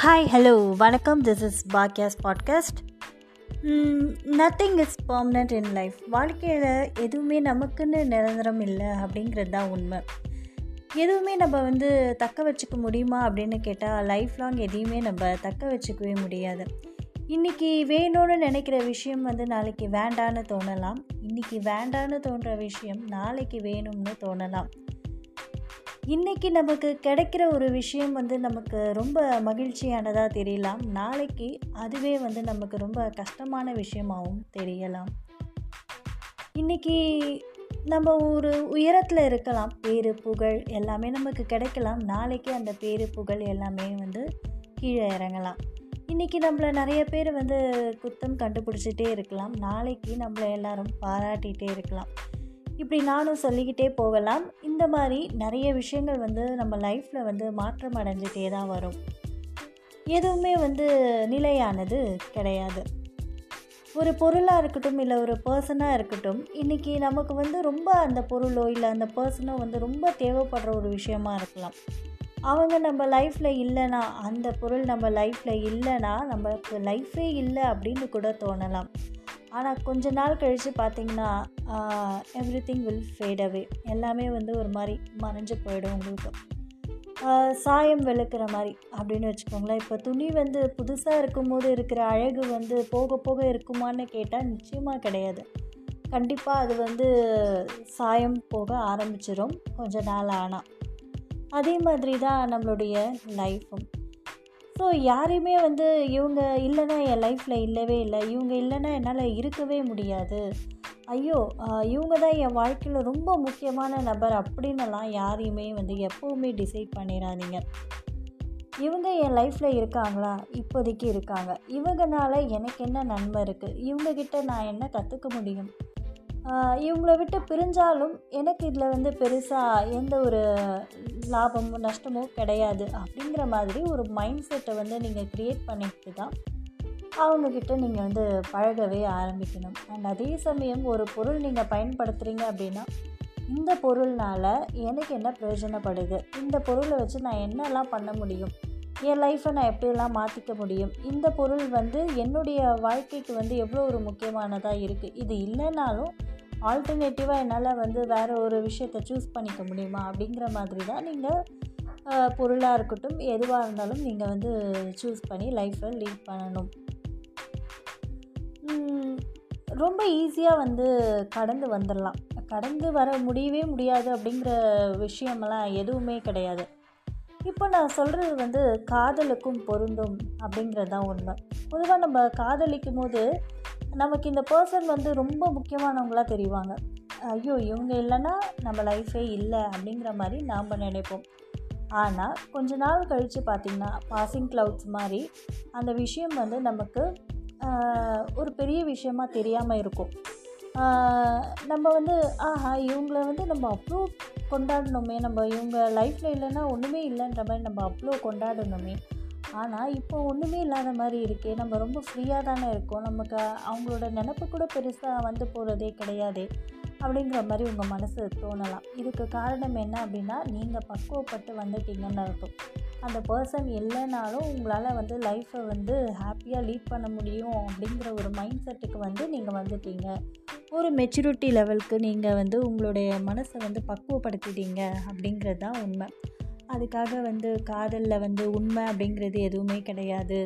Hi hello வணக்கம். This is பாக்யாஸ் podcast. Nothing is permanent in life. வாழ்க்கையில் எதுவுமே நமக்குன்னு நிரந்தரம் இல்லை அப்படிங்கிறது தான் உண்மை. எதுவுமே நம்ம வந்து தக்க வச்சுக்க முடியுமா அப்படின்னு கேட்டால் லைஃப் லாங் எதையுமே நம்ம தக்க வச்சுக்கவே முடியாது. இன்றைக்கி வேணும்னு நினைக்கிற விஷயம் வந்து நாளைக்கு வேண்டான்னு தோணலாம். இன்றைக்கி வேண்டான்னு தோன்ற விஷயம் நாளைக்கு வேணும்னு தோணலாம். இன்றைக்கி நமக்கு கிடைக்கிற ஒரு விஷயம் வந்து நமக்கு ரொம்ப மகிழ்ச்சியானதாக தெரியலாம். நாளைக்கு அதுவே வந்து நமக்கு ரொம்ப கஷ்டமான விஷயமாகவும் தெரியலாம். இன்றைக்கி நம்ம ஒரு உயரத்தில் இருக்கலாம், பேரு புகழ் எல்லாமே நமக்கு கிடைக்கலாம். நாளைக்கு அந்த பேரு புகழ் எல்லாமே வந்து கீழே இறங்கலாம். இன்றைக்கி நம்மளை நிறைய பேர் வந்து குத்தம் கண்டுபிடிச்சிட்டே இருக்கலாம். நாளைக்கு நம்மளை எல்லோரும் பாராட்டிகிட்டே இருக்கலாம். இப்படி நானும் சொல்லிக்கிட்டே போகலாம். இந்த மாதிரி நிறைய விஷயங்கள் வந்து நம்ம லைஃப்பில் வந்து மாற்றம் அடைஞ்சிட்டே தான் வரும். எதுவுமே வந்து நிலையானது கிடையாது. ஒரு பொருளாக இருக்கட்டும், இல்லை ஒரு பர்சனாக இருக்கட்டும், இன்றைக்கி நமக்கு வந்து ரொம்ப அந்த பொருளோ இல்லை அந்த பர்சனோ வந்து ரொம்ப தேவைப்படுற ஒரு விஷயமா இருக்கலாம். அவங்க நம்ம லைஃப்பில் இல்லைனா, அந்த பொருள் நம்ம லைஃப்பில் இல்லைனா நம்மளுக்கு லைஃபே இல்லை அப்படின்னு கூட தோணலாம். ஆனால் கொஞ்ச நாள் கழித்து பார்த்திங்கன்னா எவ்ரிதிங் வில் ஃபேட் அவே. எல்லாமே வந்து ஒரு மாதிரி மறைஞ்சு போயிடும். உங்களுக்கு சாயம் வெளுக்கிற மாதிரி அப்படின்னு வச்சுக்கோங்களேன். இப்போ துணி வந்து புதுசாக இருக்கும்போது இருக்கிற அழகு வந்து போக போக இருக்குமான்னு கேட்டால் நிச்சயமாக கிடையாது. கண்டிப்பாக அது வந்து சாயம் போக ஆரம்பிச்சிடும் கொஞ்ச நாள். ஆனால் அதே மாதிரி தான் நம்மளுடைய லைஃப்பும். ஸோ யாரையுமே வந்து இவங்க இல்லைன்னா என் லைஃப்பில் இல்லவே இல்லை, இவங்க இல்லைன்னா என்னால் இருக்கவே முடியாது, ஐயோ இவங்க தான் என் வாழ்க்கையில் ரொம்ப முக்கியமான நபர் அப்படின்னலாம் யாரையுமே வந்து எப்போவுமே டிசைட் பண்ணிடாதீங்க. இவங்க என் லைஃப்பில் இருக்காங்களா, இப்போதைக்கு இருக்காங்க, இவங்கனால எனக்கு என்ன நன்மை இருக்குது, இவங்கக்கிட்ட நான் என்ன கற்றுக்க முடியும், இவங்கள விட்டு பிரிஞ்சாலும் எனக்கு இதில் வந்து பெருசாக எந்த ஒரு லாபமோ நஷ்டமோ கிடையாது அப்படிங்கிற மாதிரி ஒரு மைண்ட் செட்டை வந்து நீங்கள் க்ரியேட் பண்ணிக்கிட்டு தான் அவங்கக்கிட்ட நீங்கள் வந்து பழகவே ஆரம்பிக்கணும். அண்ட் அதே சமயம் ஒரு பொருள் நீங்கள் பயன்படுத்துகிறீங்க அப்படின்னா, இந்த பொருள்னால் எனக்கு என்ன பிரயோஜனப்படுது, இந்த பொருளை வச்சு நான் என்னெல்லாம் பண்ண முடியும், என் லைஃப்பை நான் எப்படியெல்லாம் மாற்றிக்க முடியும், இந்த பொருள் வந்து என்னுடைய வாழ்க்கைக்கு வந்து எவ்வளோ ஒரு முக்கியமானதாக இருக்குது, இது இல்லைனாலும் ஆல்டர்னேட்டிவாக என்னால் வந்து வேறு ஒரு விஷயத்தை சூஸ் பண்ணிக்க முடியுமா அப்படிங்கிற மாதிரி தான் நீங்கள் பொருளாக இருக்கட்டும் எதுவாக இருந்தாலும் நீங்கள் வந்து சூஸ் பண்ணி லைஃப்பை லீட் பண்ணணும். ரொம்ப ஈஸியாக வந்து கடந்து வந்துடலாம், கடந்து வர முடியவே முடியாது அப்படிங்கிற விஷயமெல்லாம் எதுவுமே கிடையாது. இப்போ நான் சொல்கிறது வந்து காதலுக்கும் பொருந்தும் அப்படிங்கிறது தான் உண்மை. பொதுவாக நம்ம காதலிக்கும் போது நமக்கு இந்த பர்சன் வந்து ரொம்ப முக்கியமானவங்களாக தெரிவாங்க. ஐயோ இவங்க இல்லைன்னா நம்ம லைஃபே இல்லை அப்படிங்கிற மாதிரி நாம் நினைப்போம். ஆனால் கொஞ்ச நாள் கழித்து பார்த்திங்கன்னா பாசிங் க்ளவுட்ஸ் மாதிரி அந்த விஷயம் வந்து நமக்கு ஒரு பெரிய விஷயமாக தெரியாமல் இருக்கும். நம்ம வந்து ஆஹா இவங்கள வந்து நம்ம அவ்வளோ கொண்டாடணுமே, நம்ம இவங்க லைஃப்பில் இல்லைன்னா ஒன்றுமே இல்லைன்ற மாதிரி நம்ம அவ்வளோ கொண்டாடணுமே, ஆனால் இப்போ ஒன்றுமே இல்லாத மாதிரி இருக்கே, நம்ம ரொம்ப ஃப்ரீயாக தானே இருக்கோம், நமக்கு அவங்களோட நினப்பு கூட பெருசாக வந்து போகிறதே கிடையாது அப்படிங்கிற மாதிரி உங்கள் மனசு தோணலாம். இதுக்கு காரணம் என்ன அப்படின்னா, நீங்கள் பக்குவப்பட்டு வந்துட்டீங்கன்னு அர்த்தம். அந்த பர்சன் இல்லைனாலும் உங்களால் வந்து லைஃப்பை வந்து ஹாப்பியாக லீட் பண்ண முடியும் அப்படிங்கிற ஒரு மைண்ட் செட்டுக்கு வந்து நீங்கள் வந்துட்டீங்க. ஒரு மெச்சூரிட்டி லெவலுக்கு நீங்கள் வந்து உங்களுடைய மனசை வந்து பக்குவப்படுத்திட்டீங்க அப்படிங்கிறது தான் உண்மை. அதுக்காக வந்து காதலில் வந்து உண்மை அப்படிங்கிறது எதுவுமே கிடையாது,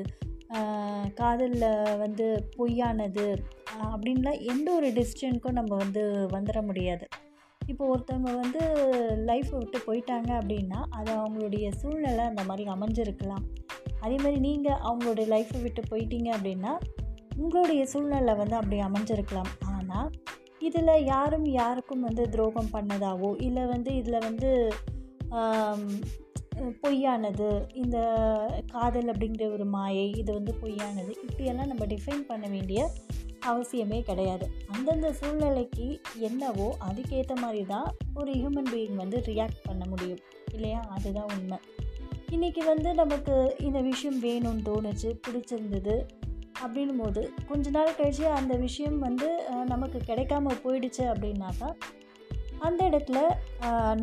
காதலில் வந்து பொய்யானது அப்படின்லாம் எந்த ஒரு டிசிஷனுக்கும் நம்ம வந்து வந்துட முடியாது. இப்போ ஒருத்தவங்க வந்து லைஃப்பை விட்டு போயிட்டாங்க அப்படின்னா அது அவங்களுடைய சூழ்நிலை அந்த மாதிரி அமைஞ்சிருக்கலாம். அதேமாதிரி நீங்கள் அவங்களுடைய லைஃப்பை விட்டு போயிட்டீங்க அப்படின்னா உங்களுடைய சூழ்நிலை வந்து அப்படி அமைஞ்சிருக்கலாம். ஆனால் இதில் யாரும் யாருக்கும் வந்து துரோகம் பண்ணதாவோ இல்லை வந்து இதில் வந்து பொய்யானது, இந்த காதல் அப்படிங்கிற ஒரு மாயை இது வந்து பொய்யானது, இப்படியெல்லாம் நம்ம டிஃபைன் பண்ண வேண்டிய அவசியமே கிடையாது. அந்தந்த சூழ்நிலைக்கு என்னவோ அதுக்கேற்ற மாதிரி தான் ஒரு ஹியூமன் பீயிங் வந்து ரியாக்ட் பண்ண முடியும் இல்லையா? அதுதான் உண்மை. இன்றைக்கி வந்து நமக்கு இந்த விஷயம் வேணும்னு தோணுச்சு, பிடிச்சிருந்தது அப்படின்னும் போது கொஞ்ச நாள் கழிச்சு அந்த விஷயம் வந்து நமக்கு கிடைக்காம போயிடுச்சு அப்படின்னாக்கா அந்த இடத்துல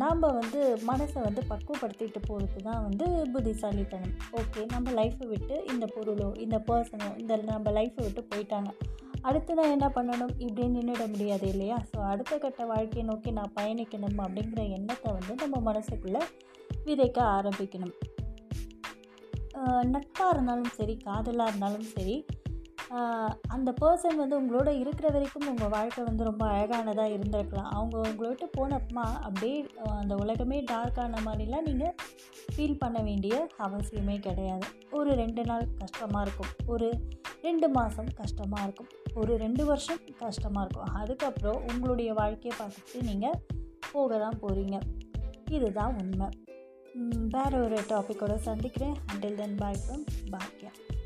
நாம் வந்து மனசை வந்து பக்குவப்படுத்திட்டு போகிறது தான் வந்து புத்திசாலித்தனம். ஓகே, நம்ம லைஃப்பை விட்டு இந்த பொருளோ இந்த பர்சனோ இந்த நம்ம லைஃப்பை விட்டு போயிட்டாங்க, அடுத்து நான் என்ன பண்ணணும் இப்படின்னு நின்றுட முடியாது இல்லையா? ஸோ அடுத்த கட்ட வாழ்க்கையை நோக்கி நான் பயணிக்கணும் அப்படிங்கிற எண்ணத்தை வந்து நம்ம மனசுக்குள்ளே விதைக்க ஆரம்பிக்கணும். நட்பாக இருந்தாலும் சரி, காதலாக இருந்தாலும் சரி, அந்த பர்சன் வந்து உங்களோட இருக்கிற வரைக்கும் உங்கள் வாழ்க்கை வந்து ரொம்ப அழகானதாக இருந்திருக்கலாம். அவங்க உங்களை விட்டு போனப்பமா அப்படியே அந்த உலகமே டார்க்கான மாதிரிலாம் நீங்கள் ஃபீல் பண்ண வேண்டிய அவசியமே கிடையாது. ஒரு 2 நாள் கஷ்டமாக இருக்கும், ஒரு 2 மாதம் கஷ்டமாக இருக்கும், ஒரு 2 வருஷம் கஷ்டமாக இருக்கும். அதுக்கப்புறம் உங்களுடைய வாழ்க்கையை பார்த்துட்டு நீங்கள் போக தான் போகிறீங்க. இதுதான் உண்மை. வேறு ஒரு டாப்பிக்கோடு சந்திக்கிறேன். Until then, bye from Bhagya.